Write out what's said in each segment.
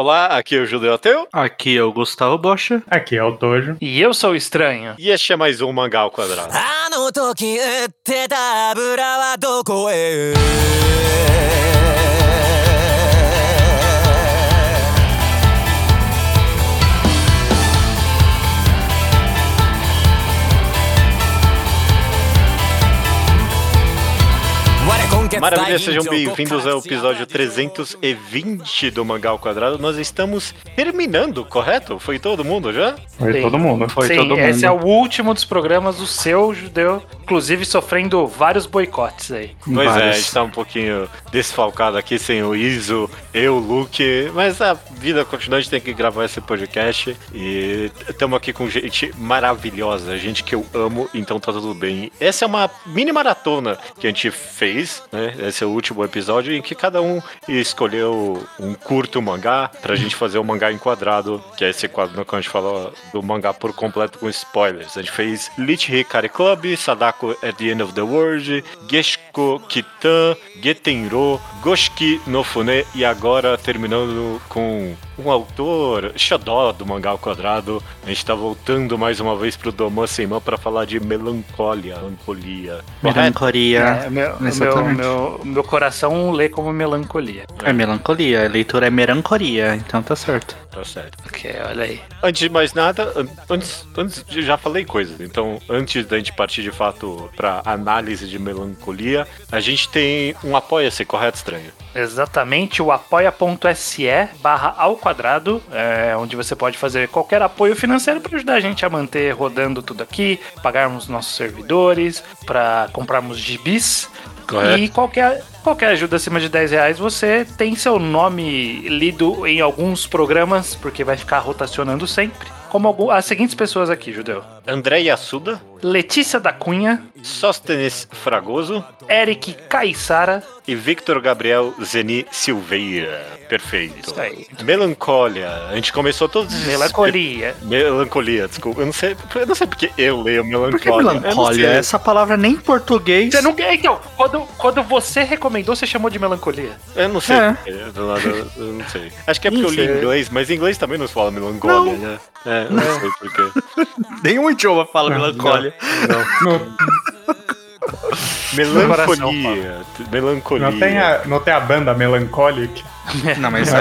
Olá, aqui é o Judeu Ateu. Aqui é o Gustavo Bocha. Aqui é o Tojyo. E eu sou o Estranho. E este é mais um Mangá ao Quadrado. Maravilha, sejam bem-vindos ao episódio 320 do Mangá ao Quadrado. Nós estamos terminando, correto? Foi todo mundo já? Foi sim. Todo mundo. Esse é o último dos programas do seu Judeu, inclusive sofrendo vários boicotes aí. Pois vários. É, a gente tá um pouquinho desfalcado aqui, sem o Iso, eu, o Luke, mas a vida continua, a gente tem que gravar esse podcast e estamos aqui com gente maravilhosa, gente que eu amo, então tá tudo bem. Essa é uma mini maratona que a gente fez, né? Esse é o último episódio em que cada um escolheu um curto mangá pra gente fazer o Mangá em Quadrado, que é esse quadro que a gente fala do mangá por completo com spoilers. A gente fez Lich Hikari Club, Sadako At The End Of The World, Geshiko Kitan, Getenro, Goshiki Nofune e agora terminando com um autor xodó do Mangá ao Quadrado. A gente tá voltando mais uma vez pro Douman Seiman pra falar de Melancholia. Meu coração lê como melancolia. É melancolia, a leitura é melancolia, então tá certo. Tá certo. Ok, olha aí. Antes de mais nada, antes já falei coisas, então antes da gente partir de fato pra análise de melancolia, a gente tem um APOIA.se, correto, Estranho? Exatamente, o apoia.se/ao quadrado, onde você pode fazer qualquer apoio financeiro pra ajudar a gente a manter rodando tudo aqui, pagarmos nossos servidores, pra comprarmos gibis. Correto. E qualquer ajuda acima de R$10, você tem seu nome lido em alguns programas, porque vai ficar rotacionando sempre. Como as seguintes pessoas aqui, Judeu: André Assuda, Letícia da Cunha, Sóstenes Fragoso, Eric Caissara e Victor Gabriel Zeni Silveira. Perfeito. Isso aí. Melancholia. A gente começou todos esses... Melancholia, desculpa. Eu não sei porque eu leio Melancholia. Por que Melancholia? Essa palavra nem em português... Você não... Então, quando você recomendou, você chamou de Melancholia. Eu não sei. É. Eu não sei. Acho que é porque eu li inglês, mas em inglês também não se fala Melancholia, não. Né? É, eu não sei por quê. Nenhum idioma fala Melancholia. Não. Melancholia. Não tem a banda Melancholic? Não, mas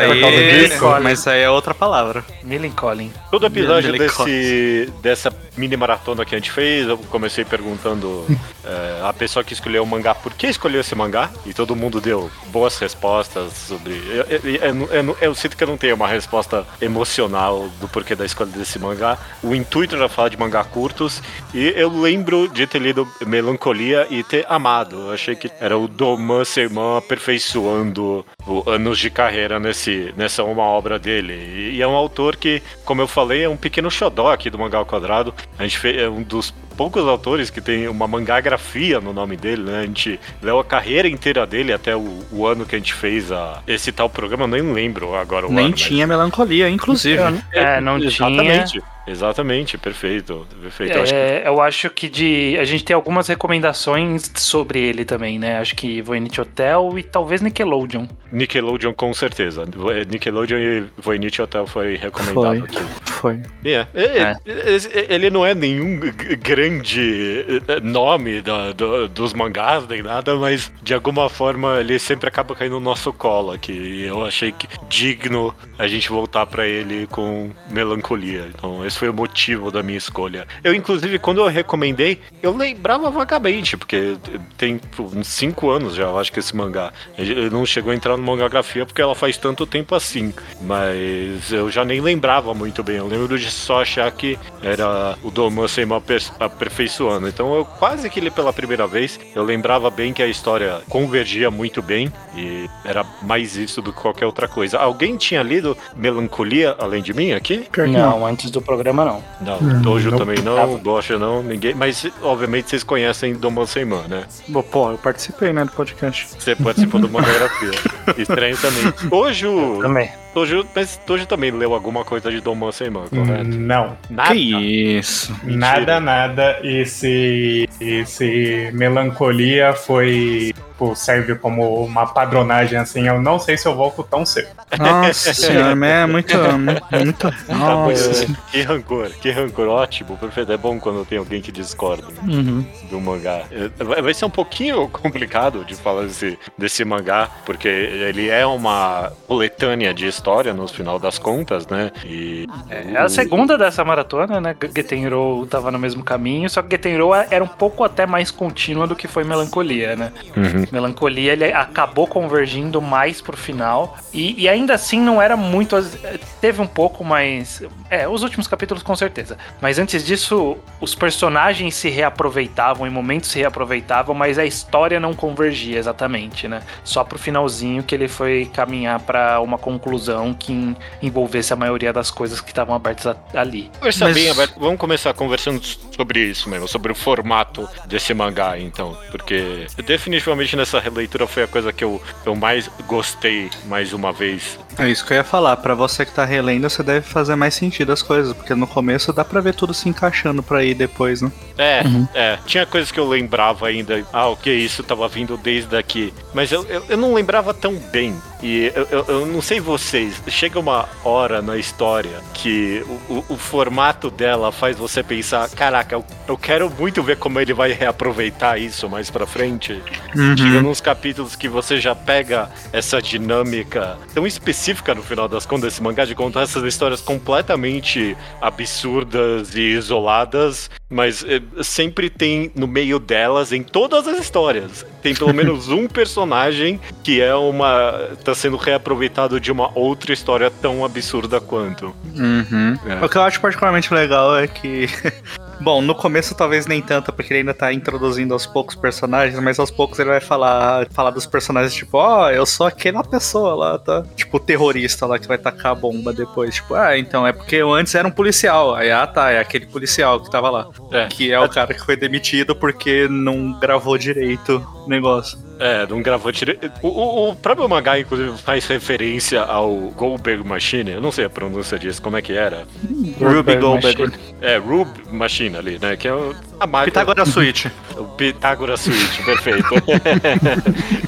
aí é outra palavra. Melancholy. Todo episódio dessa mini maratona que a gente fez, eu comecei perguntando a pessoa que escolheu o mangá por que escolheu esse mangá, e todo mundo deu boas respostas sobre... Eu sinto que eu não tenho uma resposta emocional do porquê da escolha desse mangá. O intuito era falar de mangá curtos, e eu lembro de ter lido Melancholia e ter amado. Eu achei que era o Douman Seiman aperfeiçoando o anos de carreira nessa uma obra dele. E é um autor que, como eu falei, é um pequeno xodó aqui do Mangá ao Quadrado. A gente fez, é um dos poucos autores que tem uma mangagrafia no nome dele, né? A gente leu a carreira inteira dele até o ano que a gente fez esse tal programa, eu nem lembro agora o ano. Nem tinha Melancholia, inclusive. Não tinha. Exatamente, perfeito. Eu acho que a gente tem algumas recomendações sobre ele também, né? Acho que Voynich Hotel e talvez Nickelodeon. Nickelodeon, com certeza. Nickelodeon e Voynich Hotel foi recomendado aqui. Foi. Ele não é nenhum grande nome dos mangás nem nada, mas de alguma forma ele sempre acaba caindo no nosso colo aqui. E eu achei que digno a gente voltar pra ele com Melancholia. Então, esse foi o motivo da minha escolha. Eu, inclusive, quando eu recomendei, eu lembrava vagamente, porque tem uns 5 anos já, eu acho que esse mangá. Ele não chegou a entrar no mangagrafia porque ela faz tanto tempo assim. Mas eu já nem lembrava muito bem. Eu lembro de só achar que era o Douman Seiman aperfeiçoando. Então eu quase que li pela primeira vez. Eu lembrava bem que a história convergia muito bem e era mais isso do que qualquer outra coisa. Alguém tinha lido Melancholia além de mim aqui? Não, antes do programa não. Não, Tojyo também não, Bocha não, ninguém. Mas, obviamente, vocês conhecem Douman Seiman, né? Pô, eu participei, né, do podcast. Você participou do Mangagrafia. Estranho também. Tojyo... Tojyo, mas Tojyo também leu alguma coisa de Douman Seiman, correto? Não. Nada? Que isso? Mentira. Nada. Esse Melancholia foi... serve como uma padronagem, assim. Eu não sei se eu volto tão cedo. Nossa senhora, é muito nossa. Que rancor, ótimo, perfeito. É bom quando tem alguém que discorda do mangá. Vai ser um pouquinho complicado de falar desse mangá, porque ele é uma coletânea de história no final das contas, né? E... é a segunda dessa maratona, né? Getenro tava no mesmo caminho, só que Getenro era um pouco até mais contínua do que foi Melancholia, né? Melancholia, ele acabou convergindo mais pro final, e ainda assim não era muito, teve um pouco, mas os últimos capítulos com certeza, mas antes disso os personagens se reaproveitavam, em momentos se reaproveitavam, mas a história não convergia exatamente, né? Só pro finalzinho que ele foi caminhar pra uma conclusão que envolvesse a maioria das coisas que estavam abertas ali. Vamos começar conversando sobre isso mesmo, sobre o formato desse mangá, então, porque definitivamente nessa releitura foi a coisa que eu mais gostei, mais uma vez. É isso que eu ia falar, pra você que tá relendo, você deve fazer mais sentido as coisas, porque no começo dá pra ver tudo se encaixando pra ir depois, né? Tinha coisas que eu lembrava ainda, isso tava vindo desde aqui, mas eu não lembrava tão bem, e eu não sei vocês, chega uma hora na história que o formato dela faz você pensar, caraca, eu quero muito ver como ele vai reaproveitar isso mais pra frente. Chega nos capítulos que você já pega essa dinâmica tão específica no final das contas desse mangá, de contar essas histórias completamente absurdas e isoladas, mas sempre tem no meio delas, em todas as histórias, tem pelo menos um personagem que tá sendo reaproveitado de uma outra história tão absurda quanto. O que eu acho particularmente legal é que... bom, no começo talvez nem tanto, porque ele ainda tá introduzindo aos poucos personagens, mas aos poucos ele vai falar dos personagens, tipo, eu sou aquela pessoa lá, tá? Tipo, o terrorista lá que vai tacar a bomba depois, tipo, então é porque eu antes era um policial, aí, é aquele policial que tava lá, que é o cara que foi demitido porque não gravou direito o negócio. Não gravou direito. O próprio mangá, inclusive, faz referência ao Goldberg Machine. Eu não sei a pronúncia disso, como é que era? Rube Goldberg. Rube Machine ali, né? Que é a máquina... Pythagora Switch. O Pythagora Switch, perfeito.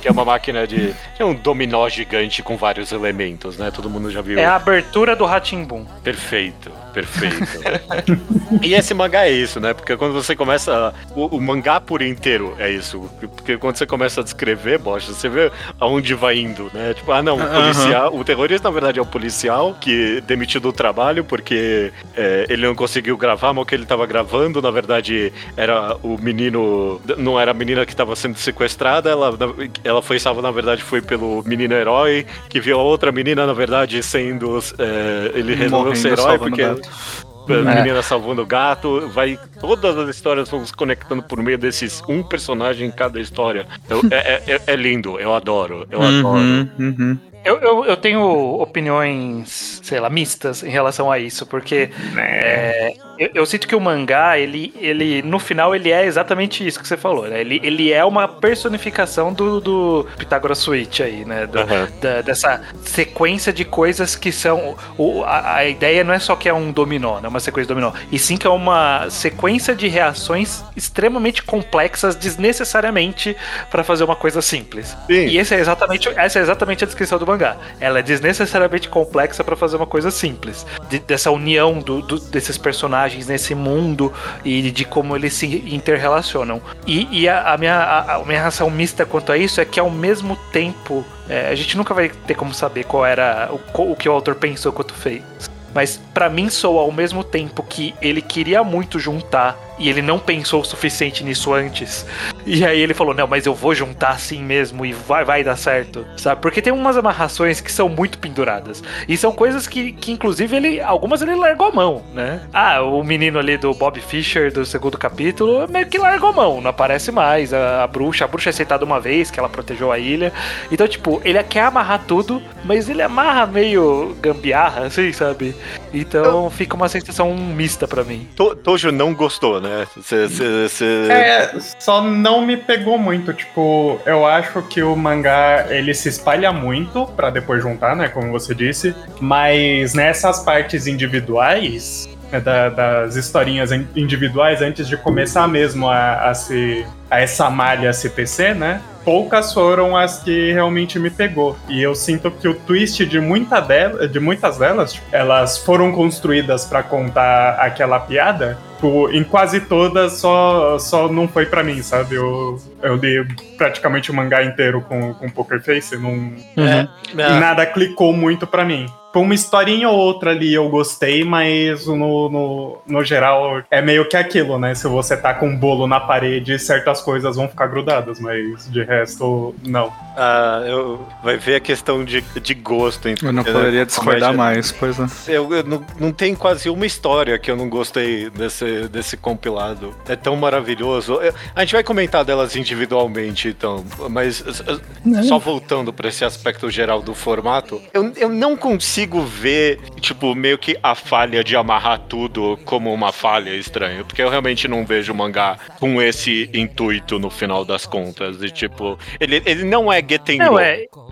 Que é uma máquina de... é um dominó gigante com vários elementos, né? Todo mundo já viu. É a abertura do Rá-Tim-Bum. Perfeito. E esse mangá é isso, né? Porque quando você começa... O mangá por inteiro é isso. Porque quando você começa a escrever, bosta, você vê aonde vai indo, né? Tipo, o policial, o terrorista na verdade é o policial que demitiu do trabalho porque ele não conseguiu gravar, mas o que ele tava gravando, na verdade, era o menino, não era a menina que tava sendo sequestrada, ela foi salva, na verdade, foi pelo menino herói, que viu a outra menina, na verdade, sendo, ele resolveu ser herói porque... a menina salvando o gato, todas as histórias vão se conectando por meio desses um personagem em cada história. É lindo, eu adoro. Eu tenho opiniões, mistas em relação a isso, porque eu sinto que o mangá, ele no final, ele é exatamente isso que você falou, né? Ele é uma personificação do Pythagora Switch aí, né? Dessa sequência de coisas que são... A ideia não é só que é um dominó, né? Uma sequência de dominó, e sim que é uma sequência de reações extremamente complexas, desnecessariamente, para fazer uma coisa simples. Sim. E essa é exatamente a descrição do mangá. Ela é desnecessariamente complexa pra fazer uma coisa simples. Dessa união desses personagens nesse mundo e de como eles se interrelacionam. E a minha reação mista quanto a isso é que ao mesmo tempo a gente nunca vai ter como saber qual era o que o autor pensou quando fez. Mas pra mim soa ao mesmo tempo que ele queria muito juntar e ele não pensou o suficiente nisso antes. E aí ele falou, não, mas eu vou juntar assim mesmo e vai dar certo, sabe? Porque tem umas amarrações que são muito penduradas. E são coisas que inclusive, algumas ele largou a mão, né? O menino ali do Bob Fischer, do segundo capítulo, meio que largou a mão, não aparece mais. A bruxa é aceitada uma vez, que ela protegeu a ilha. Então, tipo, ele quer amarrar tudo, mas ele amarra meio gambiarra, assim, sabe? Então fica uma sensação mista pra mim. Tojyo não gostou, né? Só não me pegou muito. Tipo, eu acho que o mangá ele se espalha muito pra depois juntar, né? Como você disse. Mas nessas partes individuais, né, das historinhas individuais, antes de começar mesmo a essa malha CPC, né? Poucas foram as que realmente me pegou. E eu sinto que o twist de muitas delas, elas foram construídas pra contar aquela piada. Em quase todas só não foi pra mim, sabe? Eu li praticamente o mangá inteiro com Poker Face. Nada clicou muito pra mim. Foi uma historinha ou outra ali eu gostei, mas no geral é meio que aquilo, né? Se você tá com um bolo na parede, certas coisas vão ficar grudadas, mas de resto, não. Vai ver a questão de gosto. Então, eu não poderia discordar mais, pois é. Eu não tem quase uma história que eu não gostei desse compilado. É tão maravilhoso. A gente vai comentar delas individualmente, então, mas só voltando pra esse aspecto geral do formato, eu não consigo ver, tipo, meio que a falha de amarrar tudo como uma falha estranha, porque eu realmente não vejo o mangá com esse intuito no final das contas, de tipo, ele não é Getenro.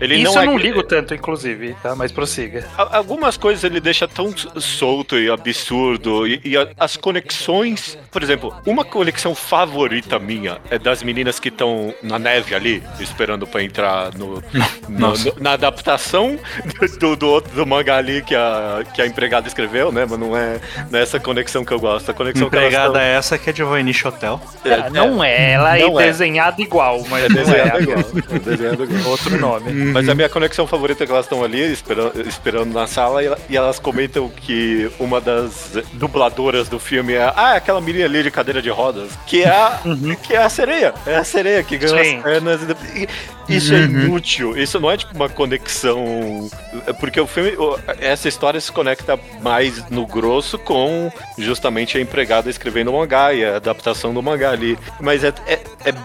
Isso eu não ligo tanto, inclusive, tá? Mas prossiga. Algumas coisas ele deixa tão solto e absurdo, e as conexões, por exemplo, uma conexão favorita minha é das meninas que estão na neve ali, esperando pra entrar na adaptação do mangá ali que a empregada escreveu, né? Mas não é essa conexão que eu gosto. A conexão empregada que essa que é de Voynich Hotel. Não é desenhada igual, mas é desenhada igual. É desenhada igual. Outro nome. Mas a minha conexão favorita é que elas estão ali esperando na sala e elas comentam que uma das dubladoras do filme é aquela menina ali de cadeira de rodas, que é a sereia. É a sereia que ganha as pernas. Isso é inútil. Isso não é tipo uma conexão. Porque o filme, essa história se conecta mais no grosso com justamente a empregada escrevendo o mangá e a adaptação do mangá ali. Mas é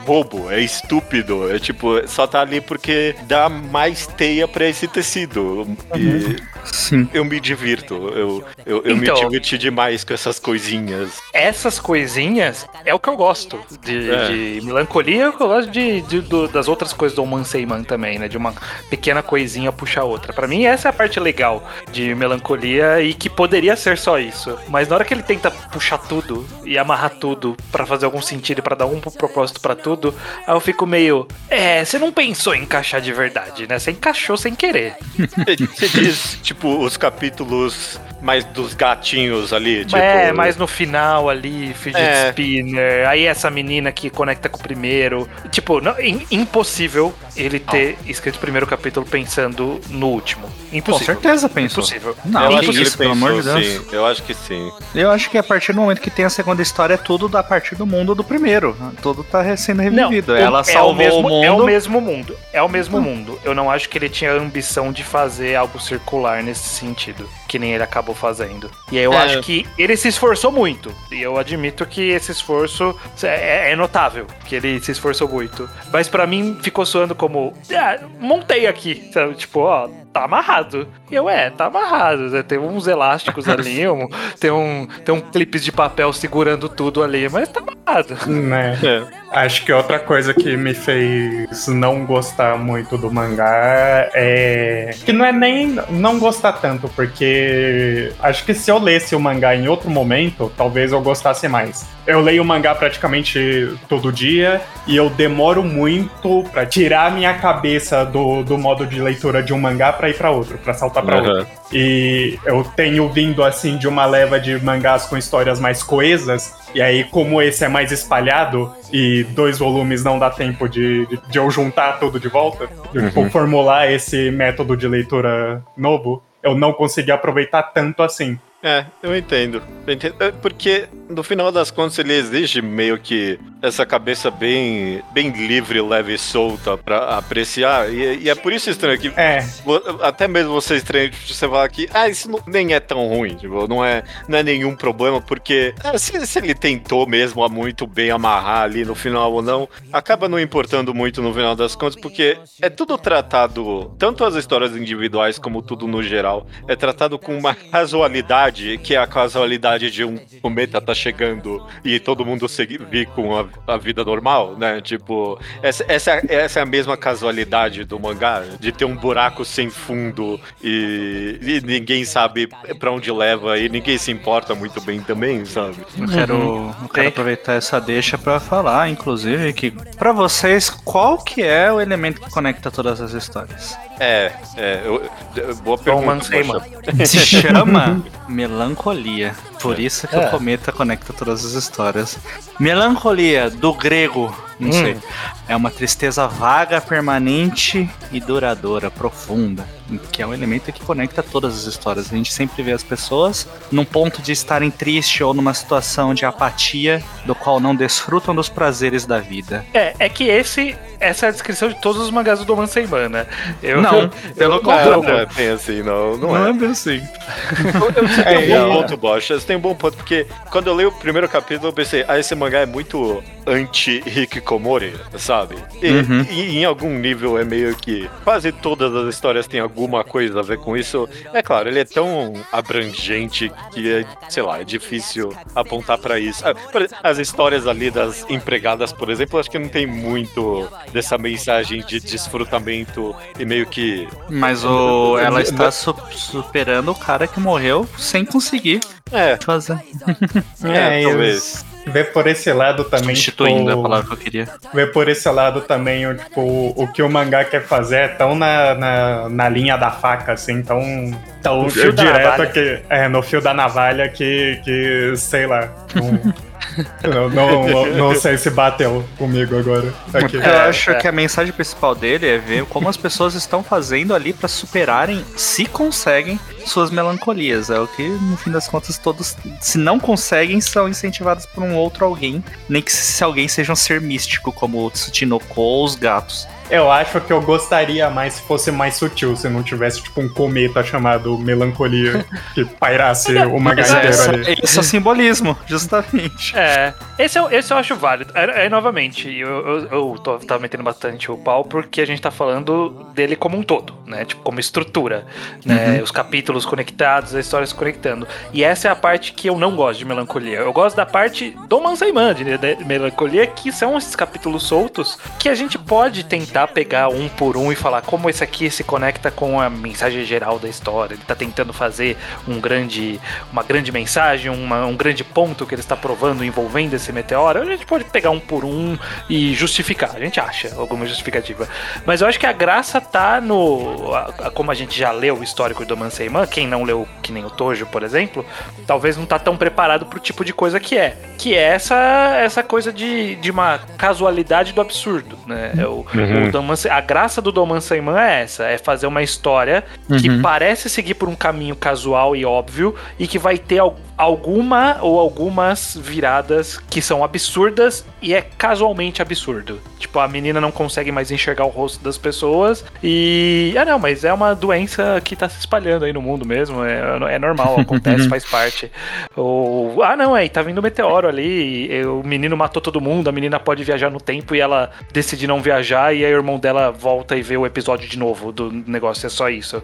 bobo, é estúpido. É tipo, só tá ali porque dá mais teia pra esse tecido. E sim. Eu me divirto. Eu me diverti demais com essas coisinhas. Essas coisinhas é o que eu gosto de Melancholia, é o que eu gosto das outras coisas do Douman Seiman também, né? De uma pequena coisinha puxar outra. Pra mim, essa é a parte legal de Melancholia e que poderia ser só isso. Mas na hora que ele tenta puxar tudo e amarrar tudo pra fazer algum sentido e pra dar algum propósito pra tudo, aí eu fico meio... você não pensou em encaixar de verdade, né? Você encaixou sem querer. Você diz, tipo, os capítulos mais dos gatinhos ali, tipo... mais no final ali, fidget spinner. Aí essa menina que conecta com o primeiro. Tipo, não, impossível ele ter escrito o primeiro capítulo pensando no último. Impossível. Com certeza pensou. Impossível. Não, eu acho que isso, pelo amor de Deus. Sim, eu acho que sim. Eu acho que a partir do momento que tem a segunda história, é tudo a partir do mundo do primeiro. Tudo tá sendo revivido. Não, ela salvou o mundo. É o mesmo mundo. É o mesmo mundo. Eu não acho que ele tinha a ambição de fazer algo circular nesse sentido, que nem ele acabou fazendo. E aí eu acho que ele se esforçou muito. E eu admito que esse esforço é notável, que ele se esforçou muito. Mas pra mim ficou soando como... montei aqui. Sabe? Tipo, tá amarrado. E eu, tá amarrado. Né? Tem uns elásticos ali, tem um clipe de papel segurando tudo ali, mas tá amarrado. Né? Acho que outra coisa que me fez não gostar muito do mangá é... que não é nem não gostar tanto, porque acho que se eu lesse o mangá em outro momento, talvez eu gostasse mais. Eu leio o mangá praticamente todo dia e eu demoro muito pra tirar a minha cabeça do modo de leitura de um mangá pra ir pra outro, pra saltar pra outro. E eu tenho vindo assim de uma leva de mangás com histórias mais coesas, e aí como esse é mais espalhado e 2 volumes não dá tempo de eu juntar tudo de volta, tipo, formular esse método de leitura novo, eu não consegui aproveitar tanto assim. Eu entendo. Porque no final das contas ele exige meio que essa cabeça bem livre, leve e solta pra apreciar, e é por isso estranho que até mesmo você estranha de você falar que isso não, nem é tão ruim, tipo, não é nenhum problema, porque se ele tentou mesmo muito bem amarrar ali no final ou não, acaba não importando muito no final das contas, porque é tudo tratado, tanto as histórias individuais como tudo no geral, é tratado com uma casualidade, que é a casualidade de um cometa tá chegando e todo mundo seguir com a vida normal, né? Tipo, essa é a mesma casualidade do mangá, de ter um buraco sem fundo e ninguém sabe pra onde leva e ninguém se importa muito bem também, sabe? Eu quero aproveitar essa deixa pra falar, inclusive, que pra vocês, qual que é o elemento que conecta todas as histórias? Boa pergunta. Se chama Melancholia. Por isso que o cometa conecta todas as histórias. Melancholia, do grego, não sei. É uma tristeza vaga, permanente e duradoura, profunda, que é um elemento que conecta todas as histórias. A gente sempre vê as pessoas num ponto de estarem tristes ou numa situação de apatia, do qual não desfrutam dos prazeres da vida. É que essa é a descrição de todos os mangás do Douman Seiman, né? Não é bem assim. Você tem um bom ponto, porque quando eu leio o primeiro capítulo eu pensei, esse mangá é muito anti-hikikomori, sabe? E em algum nível é meio que quase todas as histórias têm alguma coisa a ver com isso. É claro, ele é tão abrangente que é difícil apontar pra isso. As histórias ali das empregadas, por exemplo, acho que não tem muito dessa mensagem de desfrutamento e meio que... Mas ela está superando o cara que morreu sem conseguir fazer. Talvez. Vê por esse lado também, substituindo a palavra que eu queria. Vê por esse lado também, o que o mangá quer fazer é tão na linha da faca, assim, tão direto que no fio da navalha que sei lá. Não sei se bateu comigo agora. Aqui. Eu acho que a mensagem principal dele é ver como as pessoas estão fazendo ali pra superarem, se conseguem, suas melancolias. É o que, no fim das contas, todos, se não conseguem, são incentivados por um outro alguém. Nem que se alguém seja um ser místico, como o Tsutinoko ou os gatos. Eu acho que eu gostaria mais se fosse mais sutil, se não tivesse, tipo, um cometa chamado Melancholia que pairasse o mangá inteiro ali. Isso é simbolismo, justamente. Esse eu acho válido. Novamente, eu tava metendo bastante o pau porque a gente tá falando dele como um todo, né? Tipo, como estrutura, né? Os capítulos conectados, as histórias se conectando. E essa é a parte que eu não gosto de Melancholia. Eu gosto da parte do Mansaiman, né, de Melancholia, que são esses capítulos soltos que a gente pode tentar pegar um por um e falar como esse aqui se conecta com a mensagem geral da história. Ele tá tentando fazer uma grande mensagem, um grande ponto que ele está provando envolvendo esse meteoro. A gente pode pegar um por um e justificar. A gente acha alguma justificativa. Mas eu acho que a graça tá no... como a gente já leu o histórico do Douman Seiman, quem não leu que nem o Tojyo, por exemplo, talvez não tá tão preparado pro tipo de coisa que é. Que é essa coisa de uma casualidade do absurdo, né? A graça do Douman Seiman é essa, é fazer uma história que parece seguir por um caminho casual e óbvio, e que vai ter alguma ou algumas viradas que são absurdas e é casualmente absurdo. Tipo, a menina não consegue mais enxergar o rosto das pessoas e... Ah, não, mas é uma doença que tá se espalhando aí no mundo mesmo, é normal, acontece, faz parte. Ou, tá vindo um meteoro ali, o menino matou todo mundo, a menina pode viajar no tempo e ela decide não viajar, e aí o irmão dela volta e vê o episódio de novo do negócio, é só isso,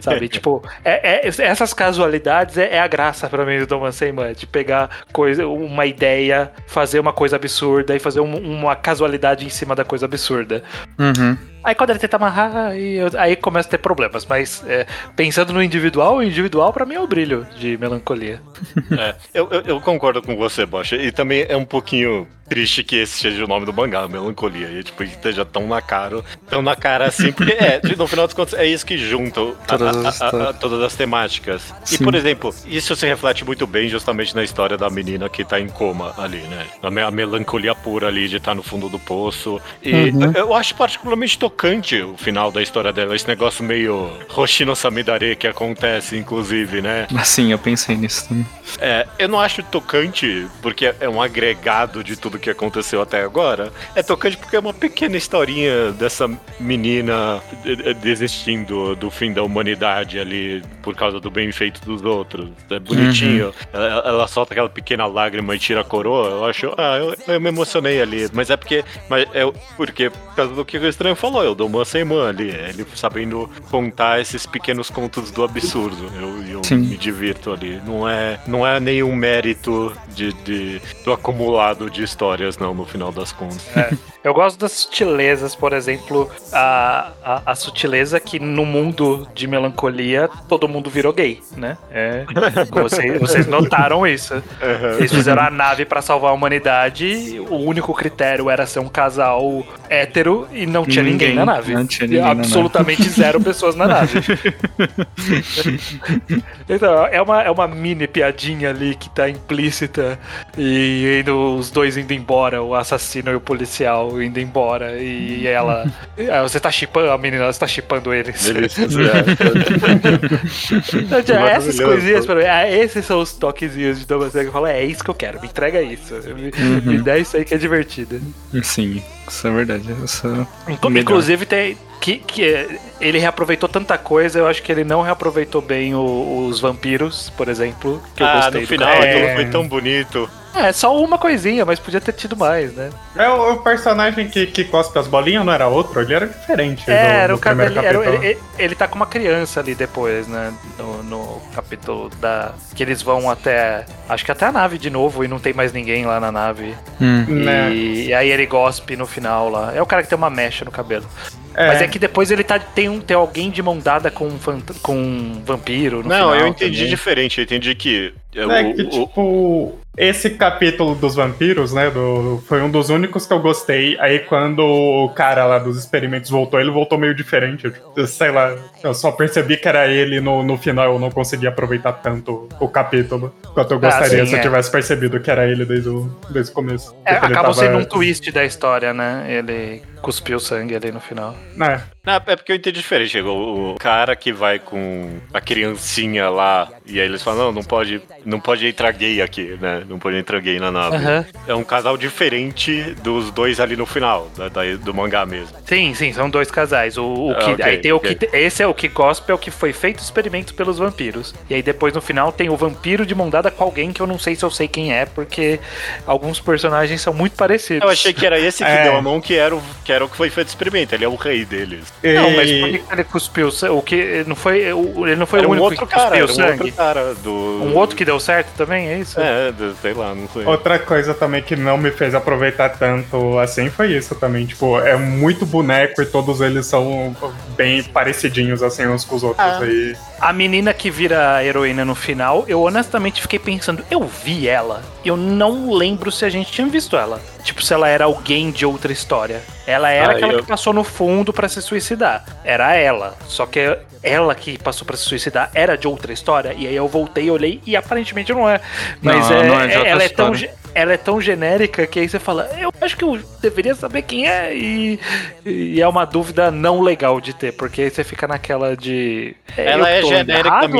sabe? Tipo, essas casualidades é a graça pra mim do Douman Seiman, de pegar uma ideia, fazer uma coisa absurda e fazer uma casualidade em cima da coisa absurda. Aí quando ele tenta amarrar, aí começa a ter problemas, mas pensando no individual, o individual pra mim é o brilho de Melancholia. Eu concordo com você, Bocha, e também é um pouquinho triste que esse seja o nome do mangá, Melancholia, e tipo, esteja tão na cara assim, porque no final das contas é isso que junta todas as temáticas. Sim. E por exemplo, isso se reflete muito bem justamente na história da menina que tá em coma ali, né? A melancolia pura ali de estar no fundo do poço, e eu acho particularmente chocante o final da história dela, esse negócio meio Hoshi no Samidare que acontece, inclusive, né? Sim, eu pensei nisso também. É, eu não acho tocante porque é um agregado de tudo que aconteceu até agora. É tocante porque é uma pequena historinha dessa menina desistindo do fim da humanidade ali por causa do bem feito dos outros. É bonitinho. Uhum. Ela solta aquela pequena lágrima e tira a coroa. Eu acho... Ah, eu me emocionei ali. Mas é porque... Mas é porque por causa do que o Estranho falou, eu dou uma semana ali. Ele sabendo contar esses pequenos contos do absurdo. Eu me divirto ali. Não é nenhum mérito do acumulado de histórias, não, no final das contas. É. Eu gosto das sutilezas, por exemplo, a sutileza que no mundo de Melancholia todo mundo virou gay, né? É, vocês notaram isso. Uhum. Eles fizeram a nave pra salvar a humanidade e o único critério era ser um casal hétero e não tinha ninguém na nave. Não tinha ninguém absolutamente na nave. Zero pessoas na nave. Então, é uma mini piadinha ali que tá implícita e os dois indo embora, o assassino e o policial indo embora e ela... Você tá shippando a menina, você tá shippando eles. Essas coisinhas pra mim, esses são os toquezinhos de Douman Seiman que eu falo, é isso que eu quero, me entrega isso. Me dá isso aí que é divertido. Sim, isso é verdade. Inclusive tem... Que ele reaproveitou tanta coisa, eu acho que ele não reaproveitou bem os vampiros, por exemplo. Que eu gostei no final aquilo foi tão bonito. É, só uma coisinha, mas podia ter tido mais, né? É o personagem que cospe as bolinhas, não era outro? Ele era diferente. Era o primeiro capítulo. Ele tá com uma criança ali depois, né? No capítulo da... Que eles vão até... Acho que até a nave de novo e não tem mais ninguém lá na nave. E aí ele gospe no final lá. É o cara que tem uma mecha no cabelo. É. Mas é que depois ele tem alguém de mão dada com um vampiro. No final, eu entendi também. Diferente. Eu entendi que... Esse capítulo dos vampiros, né, foi um dos únicos que eu gostei. Aí quando o cara lá dos experimentos voltou, ele voltou meio diferente. Sei lá, eu só percebi que era ele no final, eu não consegui aproveitar tanto o capítulo quanto eu gostaria se eu tivesse percebido que era ele desde o começo. Acabou sendo um twist da história, né? Ele cuspiu sangue ali no final. Não, é porque eu entendi diferente. O cara que vai com a criancinha lá, e aí eles falam, não pode entrar gay aqui, né? Não pode entrar gay na nave. Uhum. É um casal diferente dos dois ali no final, do mangá mesmo. Sim, são dois casais. Esse é o que gospel, que foi feito experimento pelos vampiros. E aí depois no final tem o vampiro de mão dada com alguém que eu não sei se eu sei quem é, porque alguns personagens são muito parecidos. Eu achei que era esse que deu a mão, que era o que foi feito experimento, ele é o rei deles. Não, mas por que ele cuspiu o que não foi? Ele não foi o único que cuspiu sangue. Um outro que deu certo também, é isso? Sei lá, não sei. Outra coisa também que não me fez aproveitar tanto assim foi isso também, tipo, é muito boneco e todos eles são bem parecidinhos assim uns com os outros. Aí. A menina que vira a heroína no final, eu honestamente fiquei pensando, eu vi ela, eu não lembro se a gente tinha visto ela. Tipo, se ela era alguém de outra história. Ela era que passou no fundo pra se suicidar. Era ela. Só que ela que passou pra se suicidar era de outra história. E aí eu voltei, olhei e aparentemente não é. Mas não é de outra história. Ela é tão genérica que aí você fala, eu acho que eu deveria saber quem é. E é uma dúvida não legal de ter, porque aí você fica naquela de... Ela é genérica,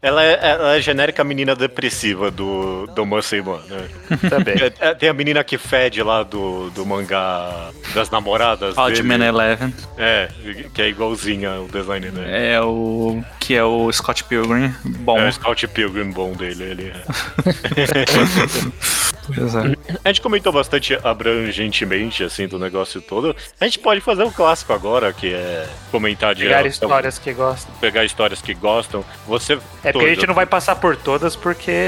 ela é genérica menina depressiva do Douman Seiman, né? Também. Tem a menina que fede lá do mangá das namoradas. Oddman Eleven. Que é igualzinha o design dele. É o... Que é o Scott Pilgrim bom. É o Scott Pilgrim bom dele. A gente comentou bastante abrangentemente, assim, do negócio todo. A gente pode fazer um clássico agora, que é comentar de... Pegar histórias que gostam. Pegar histórias que gostam. Você... Porque a gente não vai passar por todas, porque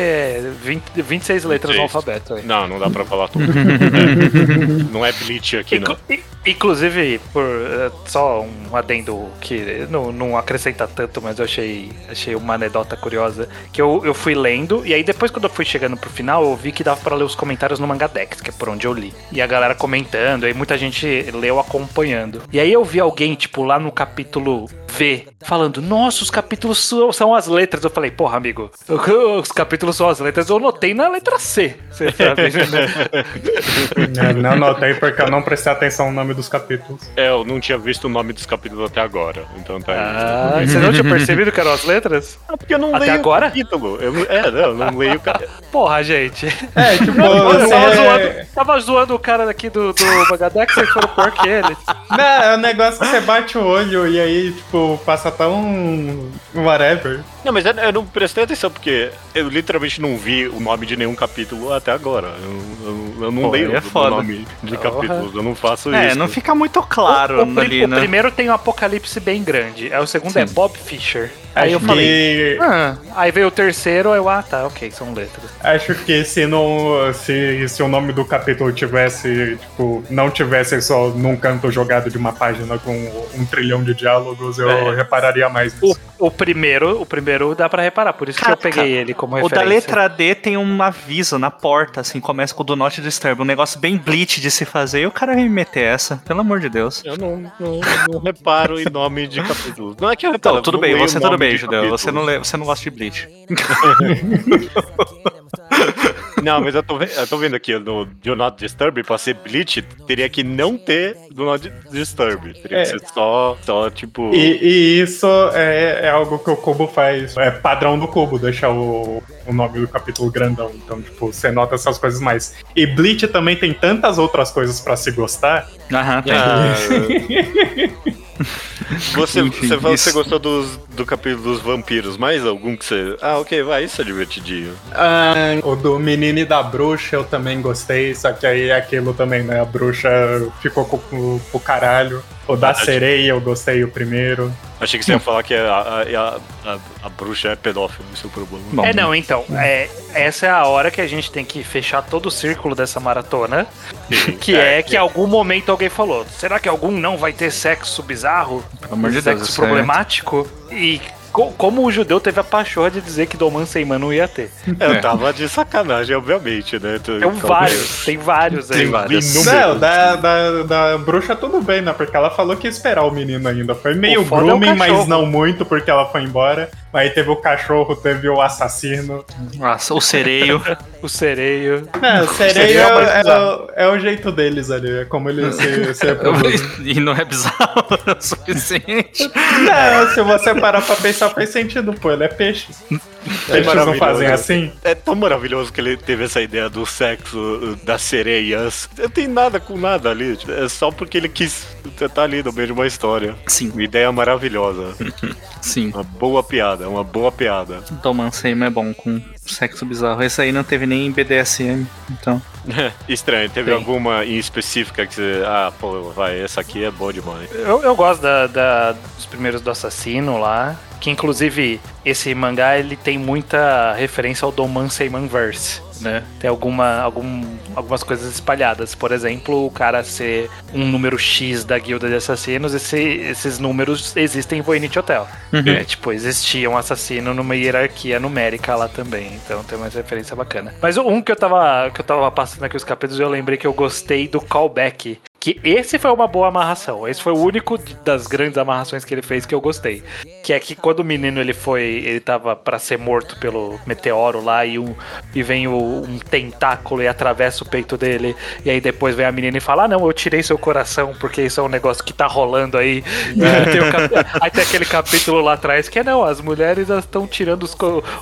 26 letras no alfabeto. Aí. Não dá pra falar tudo. Não é Bleach aqui, não. Inclusive, só um adendo que não acrescenta tanto, mas eu achei uma anedota curiosa, que eu fui lendo, e aí depois quando eu fui chegando pro final, eu vi que dava pra ler os comentários no Mangadex, que é por onde eu li. E a galera comentando, aí muita gente leu acompanhando. E aí eu vi alguém, tipo, lá no capítulo V, falando, nossa, os capítulos são as letras. Eu falei, porra, amigo, os capítulos são as letras, eu notei na letra C, você sabe, né? Não anotei porque eu não prestei atenção no nome dos capítulos. É, eu não tinha visto o nome dos capítulos até agora, então tá aí. Ah, você não tinha percebido que eram as letras? Ah, porque eu não até leio agora? O capítulo. Eu não leio o capítulo. Porra, gente. É, tipo, eu tava zoando o cara daqui do Magadex, vocês foram pior que ele. Não, é um negócio que você bate o olho e aí, tipo, passa tão whatever. Não, mas eu não prestei atenção, porque eu literalmente não vi o nome de nenhum capítulo até agora. Eu não leio o nome de capítulos, eu não faço isso. É, não fica muito claro ali, né? O primeiro tem um apocalipse bem grande, aí o segundo é Bob Fischer. Aí eu falei, aí veio o terceiro, eu, tá, ok, são letras. Acho que se o nome do capítulo tivesse, tipo, não tivesse só num canto jogado de uma página com 1 trilhão de diálogos, eu repararia mais nisso. O primeiro dá pra reparar, por isso que eu peguei ele como referência. O da letra D tem um aviso na porta, assim, começa com o do Not Disturb, um negócio bem Bleach de se fazer, e o cara me meter essa, pelo amor de Deus. Eu não reparo em nome de capítulo. Não é que eu reparo, então, tudo bem, você tudo bem. Judeu, você não gosta de Bleach. Não, mas eu tô vendo aqui no Do Not Disturb, pra ser Bleach, teria que não ter Do Not Disturb. Teria que ser só tipo... E isso é algo que o Kubo faz. É padrão do Kubo, deixar o nome do capítulo grandão. Então, tipo, você nota essas coisas mais. E Bleach também tem tantas outras coisas pra se gostar. Aham, tem. Você gostou do capítulo dos vampiros, mais algum que você... Ah, ok, vai, isso é divertidinho. O do menino e da bruxa eu também gostei, só que aí aquilo também, né, a bruxa ficou pro caralho. O da sereia eu gostei, o primeiro. Achei que você ia falar que a bruxa é pedófila, isso é o problema. Não, então, essa é a hora que a gente tem que fechar todo o círculo dessa maratona, que é que em algum momento alguém falou, será que algum não vai ter sexo bizarro? Pelo amor de Deus, sexo problemático? E... Como o judeu teve a pachorra de dizer que Douman Seiman não ia ter. Eu tava de sacanagem, obviamente, né? Tem vários. Não, da bruxa tudo bem, né? Porque ela falou que ia esperar o menino ainda. Foi meio grooming, mas não muito, porque ela foi embora. Aí teve o cachorro, teve o assassino. Nossa, o sereio. O sereio é o jeito deles ali. É como eles se reproduzem. E não é bizarro o suficiente. Não, se você parar pra pensar, faz sentido, pô. Ele é peixe. Peixes não fazem assim. É tão maravilhoso que ele teve essa ideia do sexo das sereias. Não tem nada com nada ali. É só porque ele quis estar ali no meio de uma história. Sim. Uma ideia maravilhosa. Sim. Uma boa piada. Douman Seiman é bom com sexo bizarro. Esse aí não teve nem BDSM, então... Estranho, teve alguma em específica que você... Ah, pô, vai, essa aqui é boa demais. Eu gosto dos primeiros do assassino lá, que inclusive esse mangá ele tem muita referência ao Douman Seiman Verse, né? Tem algumas coisas espalhadas. Por exemplo, o cara ser um número X da guilda de assassinos, esses números existem em Voynich Hotel. É, tipo, existia um assassino numa hierarquia numérica lá também. Então tem uma referência bacana. Mas um que eu tava passando aqui os capítulos, eu lembrei que eu gostei do callback. Que esse foi uma boa amarração. Esse foi o único das grandes amarrações que ele fez que eu gostei. Que é que quando o menino ele tava pra ser morto pelo meteoro lá e vem um tentáculo e atravessa o peito dele. E aí depois vem a menina e fala, não, eu tirei seu coração porque isso é um negócio que tá rolando aí. É. Aí tem aquele capítulo lá atrás que é, não, as mulheres estão tirando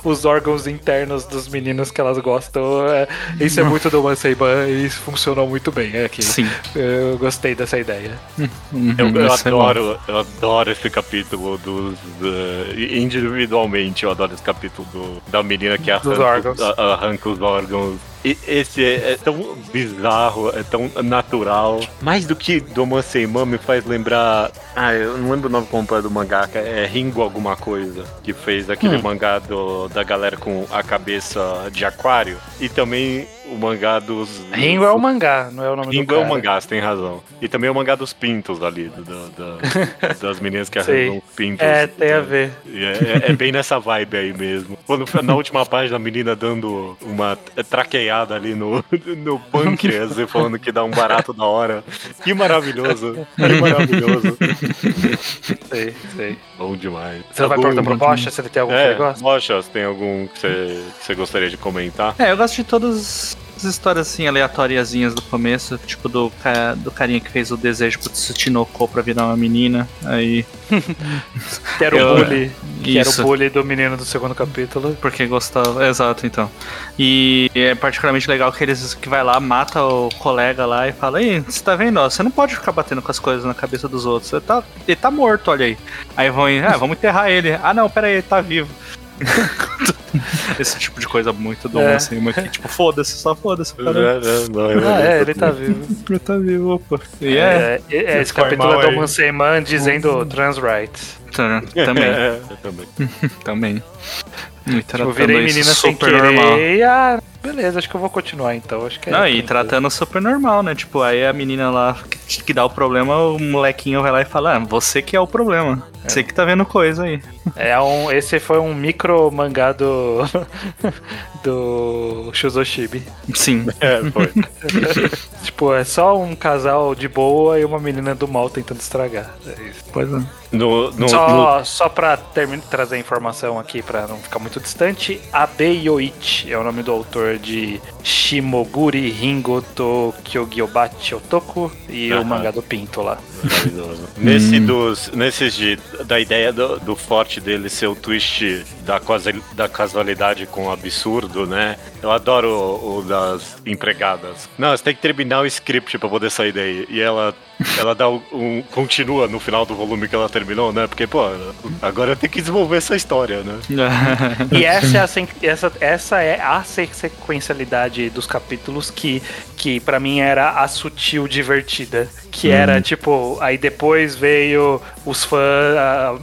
os órgãos internos dos meninos que elas gostam. É, isso é muito do Douman Seiman e isso funcionou muito bem. É aqui. Sim. Eu gostei dessa ideia. Eu adoro esse capítulo individualmente, eu adoro esse capítulo da menina que arranca os órgãos. Esse é tão bizarro, é tão natural. Mais do que Douman Seiman me faz lembrar... Ah, eu não lembro o nome completo do mangaka. É Ringo alguma coisa, que fez aquele mangá da galera com a cabeça de aquário. E também o mangá dos... Ringo é o mangá, não é o nome Ringo do cara. Ringo é o mangá, você tem razão. E também é o mangá dos pintos ali, das meninas que arrancam pintos. É, tem a ver. É bem nessa vibe aí mesmo. Quando, na última página, a menina dando uma traqueada ali no pâncreas e falando que dá um barato da hora. Que maravilhoso, que maravilhoso. Sei. Bom demais. Você vai perguntar pro Bocha se ele tem algum que você gosta? Bocha, tem algum que você gostaria de comentar? É, eu gosto de todas as histórias assim, aleatóriazinhas do começo, tipo do carinha que fez o desejo pro Tsutinoko pra virar uma menina, aí... Que era o bully do menino do segundo capítulo. Porque gostava, exato, então. E é particularmente legal que eles que vai lá, mata o colega lá e fala, ei, você tá vendo, ó, você não pode ficar batendo com as coisas na cabeça dos outros, ele tá morto, olha aí. Aí vão, vamos enterrar ele. Ah não, pera aí, ele tá vivo. Esse tipo de coisa muito dom, assim, mas que tipo, foda-se, cara. Ele tá vivo. Ele tá vivo, opa. Esse capítulo é Douman Seiman dizendo trans rights. Também. Eu virei menina sem querer. Ah, beleza, acho que eu vou continuar então. Acho que e tratando super normal, né? Tipo, aí a menina lá que dá o problema, o molequinho vai lá e fala: você que é o problema. Você que tá vendo coisa aí. Esse foi um micro mangá do Shuzo Oshimi. Sim. Foi. Tipo, é só um casal de boa e uma menina do mal tentando estragar. É isso. Pois é. Só pra trazer informação aqui, pra não ficar muito distante, Abe Yoichi é o nome do autor de Shimoguri Ringo to Kyogyobachi Otoku e o mangá do Pinto lá. Da ideia do forte dele ser o twist da casualidade com o absurdo, né? Eu adoro o das empregadas. Não, você tem que terminar o script pra poder sair daí. E ela dá continua no final do volume que ela terminou, né? Porque, pô, agora eu tenho que desenvolver essa história, né? E essa é a sequencialidade dos capítulos que pra mim era a sutil divertida. Que era, tipo, aí depois veio os fãs,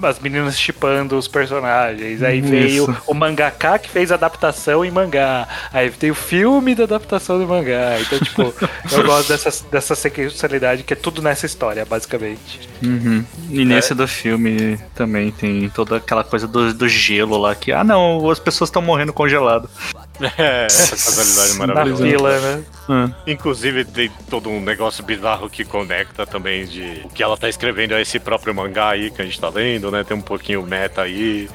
as meninas shippando os personagens. Aí veio o mangaka que fez a adaptação em mangá. Aí tem o filme da adaptação do mangá. Então, tipo, eu gosto dessa sequencialidade que é tudo nessa história, basicamente. E nesse do filme também tem toda aquela coisa do gelo lá, que, as pessoas estão morrendo congelado. Essa casualidade maravilhosa. Na vila, né? Inclusive, tem todo um negócio bizarro que conecta também de o que ela tá escrevendo a esse próprio mangá aí que a gente tá lendo, né? Tem um pouquinho meta aí.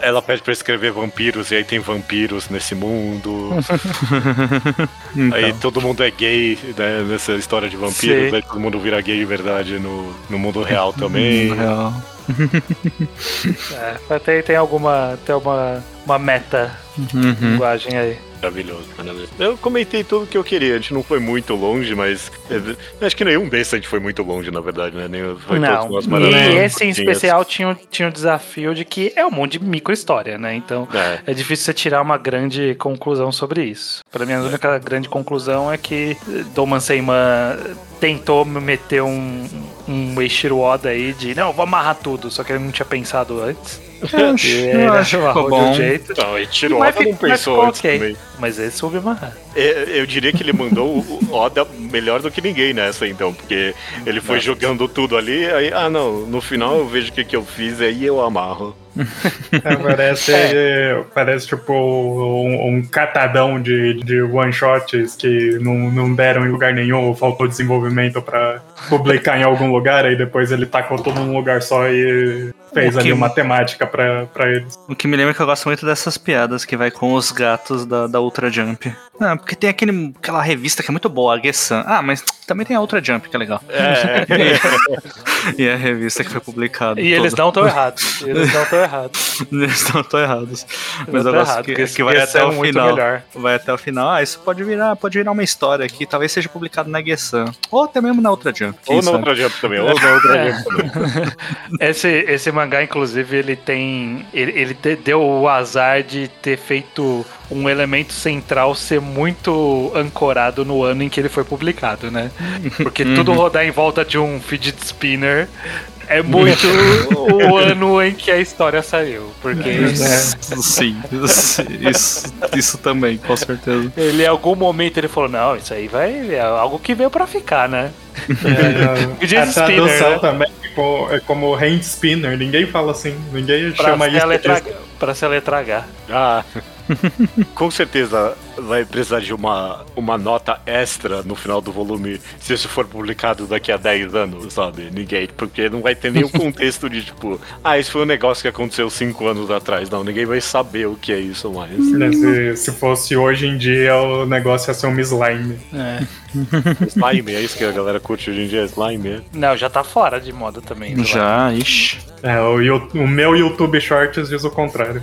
Ela pede pra escrever vampiros e aí tem vampiros nesse mundo. Então. Aí todo mundo é gay, né? Nessa história de vampiros, aí todo mundo vira gay de verdade no mundo real também. No mundo real. Tem uma meta linguagem aí. Maravilhoso. Eu comentei tudo que eu queria, a gente não foi muito longe, mas acho que nenhum desses a gente foi muito longe, na verdade, né? Nem foi não. Todos nós, e esse em especial tinha o desafio de que é um monte de micro-história, né? Então é difícil você tirar uma grande conclusão sobre isso. Pra mim, a única grande conclusão é que Douman Seiman tentou meter um Eiichiro Oda aí de, não, vou amarrar tudo, só que ele não tinha pensado antes. Eu acho que ficou bom. Então, Eiichiro Oda não pensou antes também. Mas ele soube amarrar. Eu diria que ele mandou o Oda melhor do que ninguém nessa, então, porque ele foi jogando tudo ali, aí, no final eu vejo o que eu fiz, aí eu amarro. Parece tipo um catadão de one-shots que não deram em lugar nenhum, faltou desenvolvimento pra publicar em algum lugar, aí depois ele tacou todo num lugar só e fez ali uma temática pra eles. O que me lembra é que eu gosto muito dessas piadas que vai com os gatos da Ultra Jump. Ah, porque tem aquela revista que é muito boa, a Gessan. Ah, mas também tem a Ultra Jump, que é legal. E a revista que foi publicada. E eles não estão errados. Mas eu gosto errado, que vai até o final. Melhor. Vai até o final. Ah, isso pode virar uma história aqui. Talvez seja publicado na Gessan. Ou até mesmo na Ultra Jump. Ou na Ultra Jump também. Esse mangá, inclusive, ele deu o azar de ter feito um elemento central ser muito ancorado no ano em que ele foi publicado, né? Porque tudo rodar em volta de um fidget spinner É muito o ano em que a história saiu, porque... Sim, isso também, com certeza. Ele, em algum momento, ele falou, não, isso aí vai... É algo que veio pra ficar, né? É, a tradução spinner, né? Também é como hand spinner, ninguém fala assim, ninguém pra chama isso pra se letra H. Ah... Com certeza vai precisar de uma nota extra no final do volume, se isso for publicado daqui a 10 anos, sabe? Ninguém, porque não vai ter nenhum contexto de tipo, ah, isso foi um negócio que aconteceu 5 anos atrás. Não, ninguém vai saber o que é isso mais. Se fosse hoje em dia, o negócio ia ser um slime. Slime, é isso que a galera curte hoje em dia, slime, é? Não, já tá fora de moda também. Já, ixi. É, o meu YouTube Shorts diz o contrário.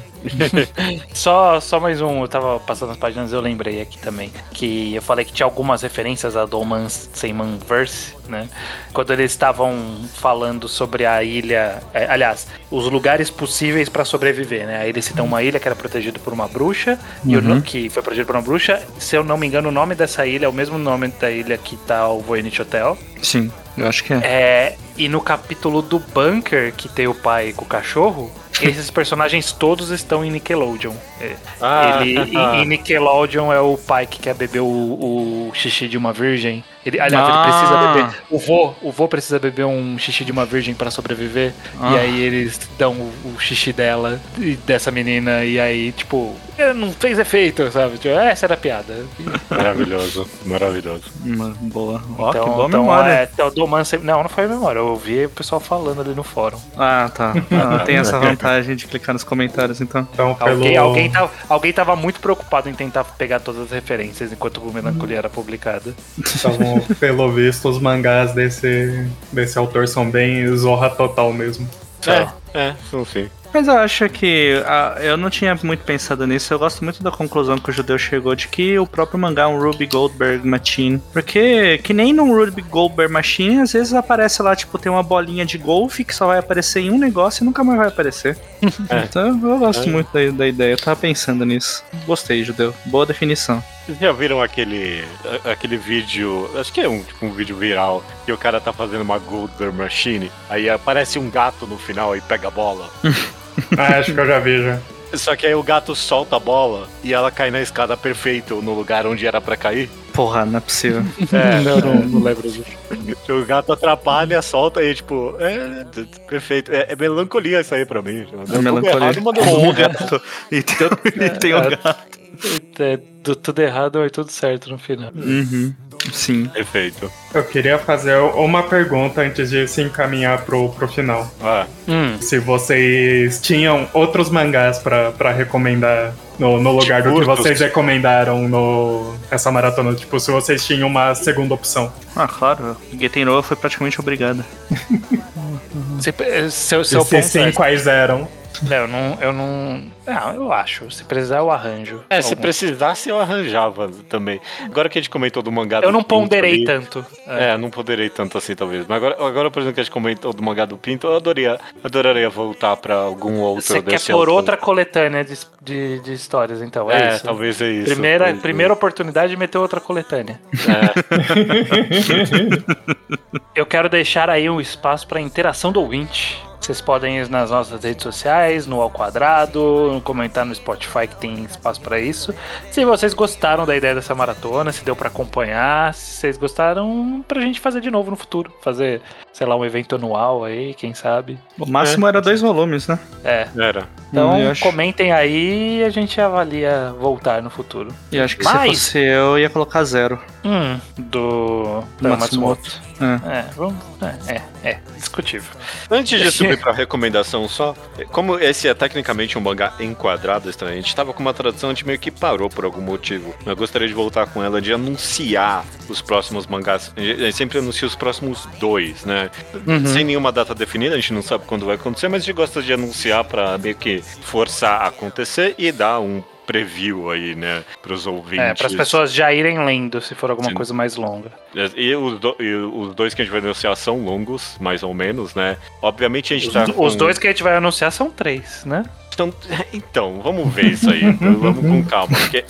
Só mais um, eu tava passando as páginas, eu lembrei aqui também, que eu falei que tinha algumas referências a Douman Seiman Verse, né? Quando eles estavam falando sobre a ilha, aliás, os lugares possíveis pra sobreviver, né? Aí eles citam uma ilha que era protegida por uma bruxa, que foi protegida por uma bruxa, se eu não me engano, o nome dessa ilha é o mesmo nome da ilha que tá o Voynich Hotel. Sim. Eu acho que é. E no capítulo do bunker que tem o pai com o cachorro, esses personagens todos estão em Nickelodeon. Em Nickelodeon é o pai que quer beber o xixi de uma virgem. Ele precisa beber. O vô precisa beber um xixi de uma virgem pra sobreviver. E aí eles dão o xixi dela e dessa menina. E aí, tipo, não fez efeito, sabe? Tipo, essa era a piada. Maravilhoso. Boa. Então, que boa memória. Não foi memória. Eu ouvi o pessoal falando ali no fórum. Ah, tá. Tem essa vantagem de clicar nos comentários, então alguém tava muito preocupado em tentar pegar todas as referências enquanto o Melancholia era publicada. Então, pelo visto, os mangás desse autor são bem zorra total mesmo. Não sei. Mas eu acho que eu não tinha muito pensado nisso. Eu gosto muito da conclusão que o Judeu chegou de que o próprio mangá é um Rube Goldberg Machine. Porque que nem no Rube Goldberg Machine, às vezes aparece lá, tipo, tem uma bolinha de golfe que só vai aparecer em um negócio e nunca mais vai aparecer. Então eu gosto muito da ideia. Eu tava pensando nisso. Gostei, Judeu. Boa definição. Vocês já viram aquele vídeo, acho que é um vídeo viral, que o cara tá fazendo uma Goldberg Machine, aí aparece um gato no final e pega a bola. Acho que eu já vi, já. Só que aí o gato solta a bola e ela cai na escada perfeita, no lugar onde era pra cair. Porra, não é possível. Não lembro disso. O gato atrapalha, solta e tipo, perfeito. É melancolia isso aí pra mim. É melancolia. Com o gato. E tem o gato. Tudo errado, mas tudo certo no final. Sim. Perfeito. Eu queria fazer uma pergunta antes de se encaminhar pro final. Se vocês tinham outros mangás pra recomendar no lugar do que vocês recomendaram nessa maratona, tipo, se vocês tinham uma segunda opção. Claro, Getenro foi praticamente obrigada. Se sim, quais eram? Eu acho. Se precisar, eu arranjo. Se precisasse, eu arranjava também. Agora que a gente comentou do mangá do Pinto... Eu não ponderei ali, tanto. Não ponderei tanto assim, talvez. Mas agora, por exemplo, que a gente comentou do mangá do Pinto, eu adoraria voltar pra algum outro... Você quer por outra coletânea de histórias, então, isso? Talvez é isso. Primeira oportunidade de meter outra coletânea. Eu quero deixar aí um espaço pra interação do ouvinte. Vocês podem ir nas nossas redes sociais, no Ao Quadrado, comentar no Spotify, que tem espaço pra isso. Se vocês gostaram da ideia dessa maratona, se deu pra acompanhar, se vocês gostaram, pra gente fazer de novo no futuro. Fazer, sei lá, um evento anual aí, quem sabe. O máximo era 2 volumes, né? Era. Então comentem aí e a gente avalia voltar no futuro. E acho que se fosse eu ia colocar 0. Do Matsumoto. Discutível. Antes de subir pra recomendação só, como esse é tecnicamente um mangá enquadrado, estranho, a gente tava com uma tradução, a gente meio que parou por algum motivo. Eu gostaria de voltar com ela, de anunciar os próximos mangás. A gente sempre anuncia os próximos 2, né? Sem nenhuma data definida, a gente não sabe quando vai acontecer, mas a gente gosta de anunciar pra meio que forçar a acontecer e dar um preview aí, né, pros ouvintes. Pras pessoas já irem lendo, se for alguma coisa mais longa. E os 2 que a gente vai anunciar são longos, mais ou menos, né? Obviamente a gente tá com... Os 2 que a gente vai anunciar são 3, né? estão... Então, vamos ver isso aí. Vamos com calma. Porque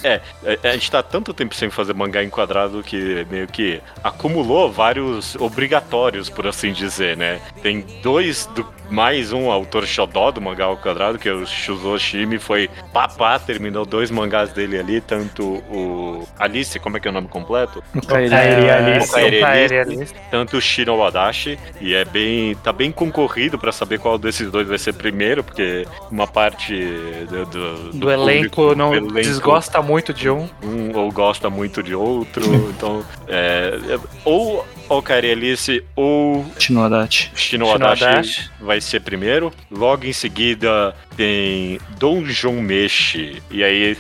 a gente tá tanto tempo sem fazer mangá enquadrado que meio que acumulou vários obrigatórios, por assim dizer, né? Tem dois mais um autor xodó do Mangá ao Quadrado, que é o Shuzo Oshimi, foi papá, terminou dois mangás dele ali, tanto o Alice, como é que é o nome completo? O Kaerare Alice. Tanto o Shino Wadashi, e tá bem concorrido pra saber qual desses dois vai ser primeiro, porque uma parte do elenco não desgosta muito de um ou gosta muito de outro, então ou o Kaerare Alice ou Shino Wadashi vai ser primeiro. Logo em seguida tem Dungeon Meshi, e aí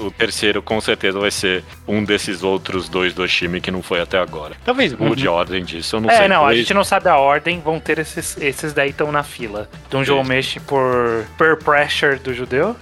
o terceiro com certeza vai ser um desses outros dois do time que não foi até agora. Talvez mude a ordem disso, eu não sei. A gente não sabe a ordem, vão ter esses daí estão na fila. Dungeon Meshi por Peer Pressure do Judeu.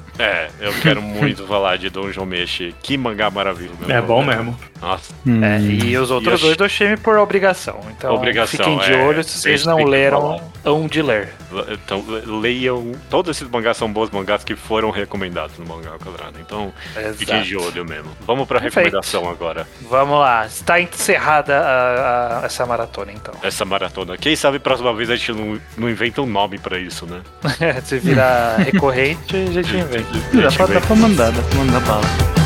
Eu quero muito falar de Dungeon Meshi. Que mangá maravilhoso. É bom mesmo. Nossa. E os outros dois do time por obrigação. Então fiquem de olho, se vocês não leram, hão de ler. Então leiam. Todos esses mangás são bons mangás que foram recomendados no Mangá ao Quadrado. Então fiquem de olho mesmo. Vamos pra recomendação agora. Vamos lá. Está encerrada essa maratona, então. Essa maratona. Quem sabe próxima vez a gente não inventa um nome pra isso, né? Se virar recorrente, a gente inventa. Dá pra mandar bala.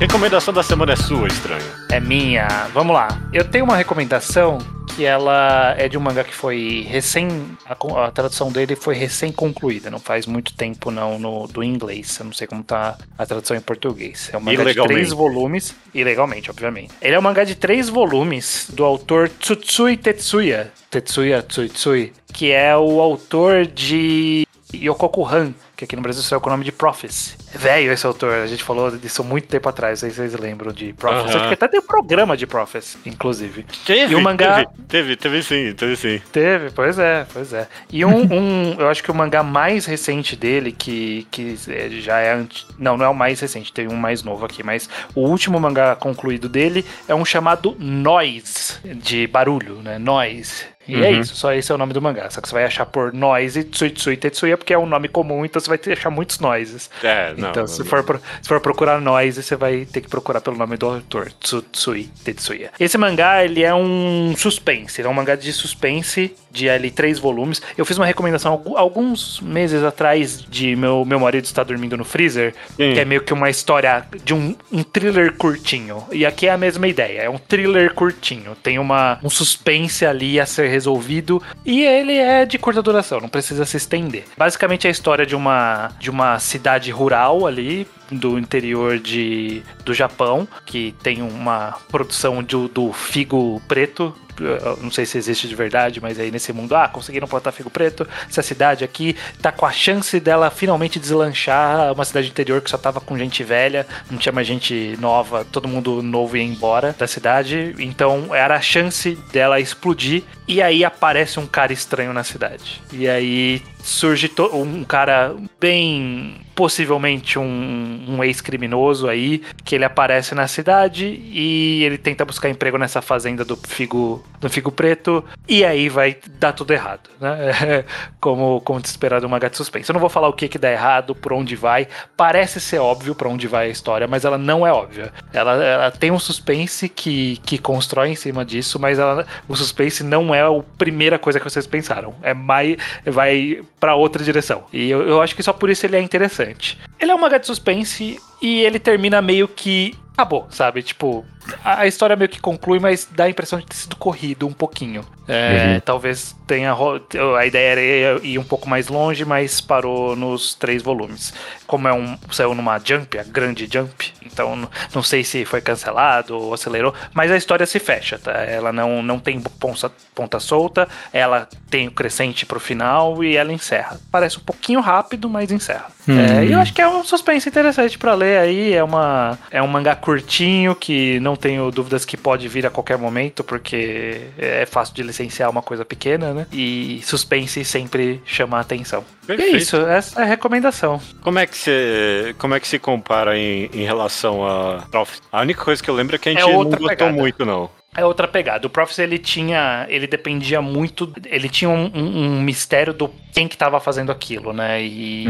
Recomendação da semana é sua, Estranho. É minha. Vamos lá. Eu tenho uma recomendação que ela é de um mangá que foi recém... A tradução dele foi recém concluída. Não faz muito tempo, não, do inglês. Eu não sei como tá a tradução em português. É um mangá de 3 volumes. Ilegalmente, obviamente. Ele é um mangá de 3 volumes do autor Tsutsui Tetsuya. Que é o autor de Yokoku-han, que aqui no Brasil saiu com o nome de Prophecy. Velho esse autor, a gente falou disso muito tempo atrás, aí vocês lembram de Prophecy. Acho que até tem um programa de Prophecy, inclusive. Teve, e o mangá... teve sim. Teve, pois é. E eu acho que o mangá mais recente dele, que já é... Não é o mais recente, tem um mais novo aqui, mas o último mangá concluído dele é um chamado Noise, de barulho, né? Noise. E é isso, só esse é o nome do mangá. Só que você vai achar por Noise e Tsutsui Tetsuya, porque é um nome comum, então você vai achar muitos Noises. Então, se for procurar Noise, você vai ter que procurar pelo nome do autor, Tsutsui Tetsuya. Esse mangá, ele é um suspense, ele é um mangá de suspense de ali 3 volumes. Eu fiz uma recomendação alguns meses atrás de Meu Marido Está Dormindo no Freezer, que é meio que uma história de um thriller curtinho. E aqui é a mesma ideia, é um thriller curtinho. Tem um suspense ali a ser resolvido, e ele é de curta duração, não precisa se estender. Basicamente é a história de uma cidade rural ali, do interior do Japão, que tem uma produção do figo preto. Eu não sei se existe de verdade, mas aí nesse mundo, conseguiram plantar figo preto, essa cidade aqui tá com a chance dela finalmente deslanchar, uma cidade interior que só tava com gente velha, não tinha mais gente nova, todo mundo novo ia embora da cidade, então era a chance dela explodir, e aí aparece um cara estranho na cidade, e aí surge um cara bem... possivelmente um ex-criminoso aí, que ele aparece na cidade e ele tenta buscar emprego nessa fazenda do Figo Preto, e aí vai dar tudo errado, né? Como te esperar de um mangá de suspense. Eu não vou falar o que dá errado, por onde vai. Parece ser óbvio pra onde vai a história, mas ela não é óbvia. Ela tem um suspense que constrói em cima disso, mas o suspense não é a primeira coisa que vocês pensaram. É mais... vai pra outra direção. E eu acho que só por isso ele é interessante. Ele é um mangá de suspense e ele termina meio que... acabou, sabe? Tipo, a história meio que conclui, mas dá a impressão de ter sido corrido um pouquinho. Talvez tenha... A ideia era ir um pouco mais longe, mas parou nos 3 volumes. Como saiu numa Jump, a grande Jump, então não sei se foi cancelado ou acelerou, mas a história se fecha, tá? Ela não tem ponta solta, ela tem o crescente pro final e ela encerra. Parece um pouquinho rápido, mas encerra. E eu acho que é um suspense interessante pra ler aí, é um mangá curtinho que não não tenho dúvidas que pode vir a qualquer momento, porque é fácil de licenciar uma coisa pequena, né? E suspense sempre chama a atenção. Perfeito. E é isso, essa é a recomendação. Como é que se compara em relação a Prophecy? A única coisa que eu lembro é que a gente não gostou muito, não. É outra pegada. O Prophecy, ele dependia muito, ele tinha um mistério do quem que tava fazendo aquilo, né? E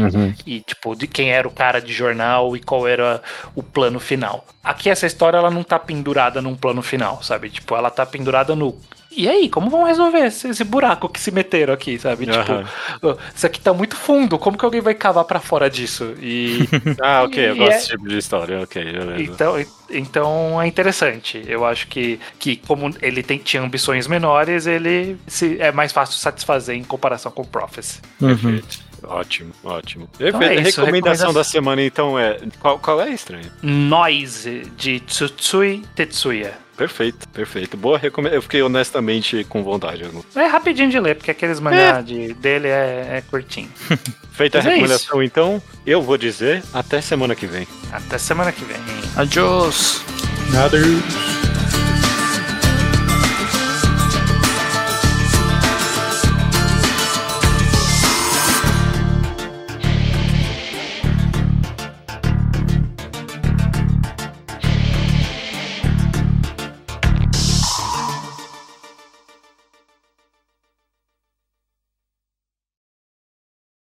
tipo, de quem era o cara de jornal e qual era o plano final. Aqui essa história, ela não tá pendurada num plano final, sabe? Tipo, ela tá pendurada no... E aí, como vão resolver esse buraco que se meteram aqui, sabe? Tipo, isso aqui tá muito fundo, como que alguém vai cavar pra fora disso? E... ah, ok, eu gosto desse tipo de história, ok, beleza. Então é interessante. Eu acho que como ele tinha ambições menores, ele é mais fácil satisfazer em comparação com o Prophecy. Perfeito. Ótimo, ótimo. Então é isso, recomendação da semana, então, é... Qual é, Estranho? Noise, de Tsutsui Tetsuya. Perfeito, perfeito. Boa recomendação. Eu fiquei honestamente com vontade. É rapidinho de ler, porque aqueles mangá dele é curtinho. Feita a recomendação, então, eu vou dizer até semana que vem. Até semana que vem. Adiós. Adeus.